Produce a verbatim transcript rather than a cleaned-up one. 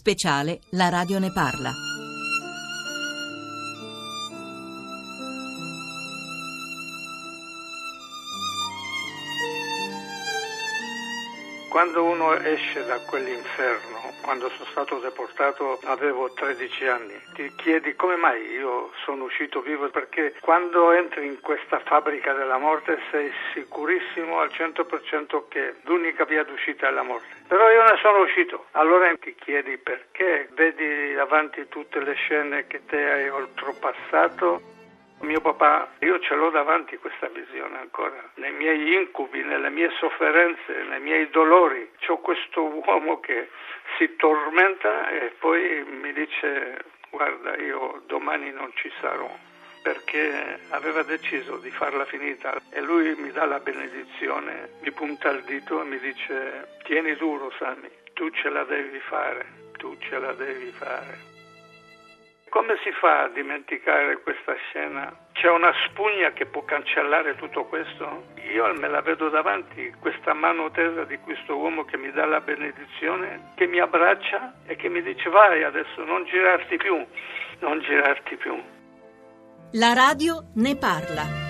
Speciale La radio ne parla. Quando uno esce da quell'inferno, quando sono stato deportato avevo tredici anni, ti chiedi come mai io sono uscito vivo, perché quando entri in questa fabbrica della morte sei sicurissimo al cento per cento che l'unica via d'uscita è la morte. Però io ne sono uscito, allora ti chiedi perché, vedi davanti tutte le scene che te hai oltrepassato. Mio papà, io ce l'ho davanti questa visione ancora, nei miei incubi, nelle mie sofferenze, nei miei dolori. C'ho questo uomo che si tormenta e poi mi dice: guarda, io domani non ci sarò, perché aveva deciso di farla finita. E lui mi dà la benedizione, mi punta il dito e mi dice: tieni duro, Sami, tu ce la devi fare, tu ce la devi fare. Come si fa a dimenticare questa scena? C'è una spugna che può cancellare tutto questo? Io me la vedo davanti, questa mano tesa di questo uomo che mi dà la benedizione, che mi abbraccia e che mi dice: vai adesso, non girarti più, non girarti più. La radio ne parla.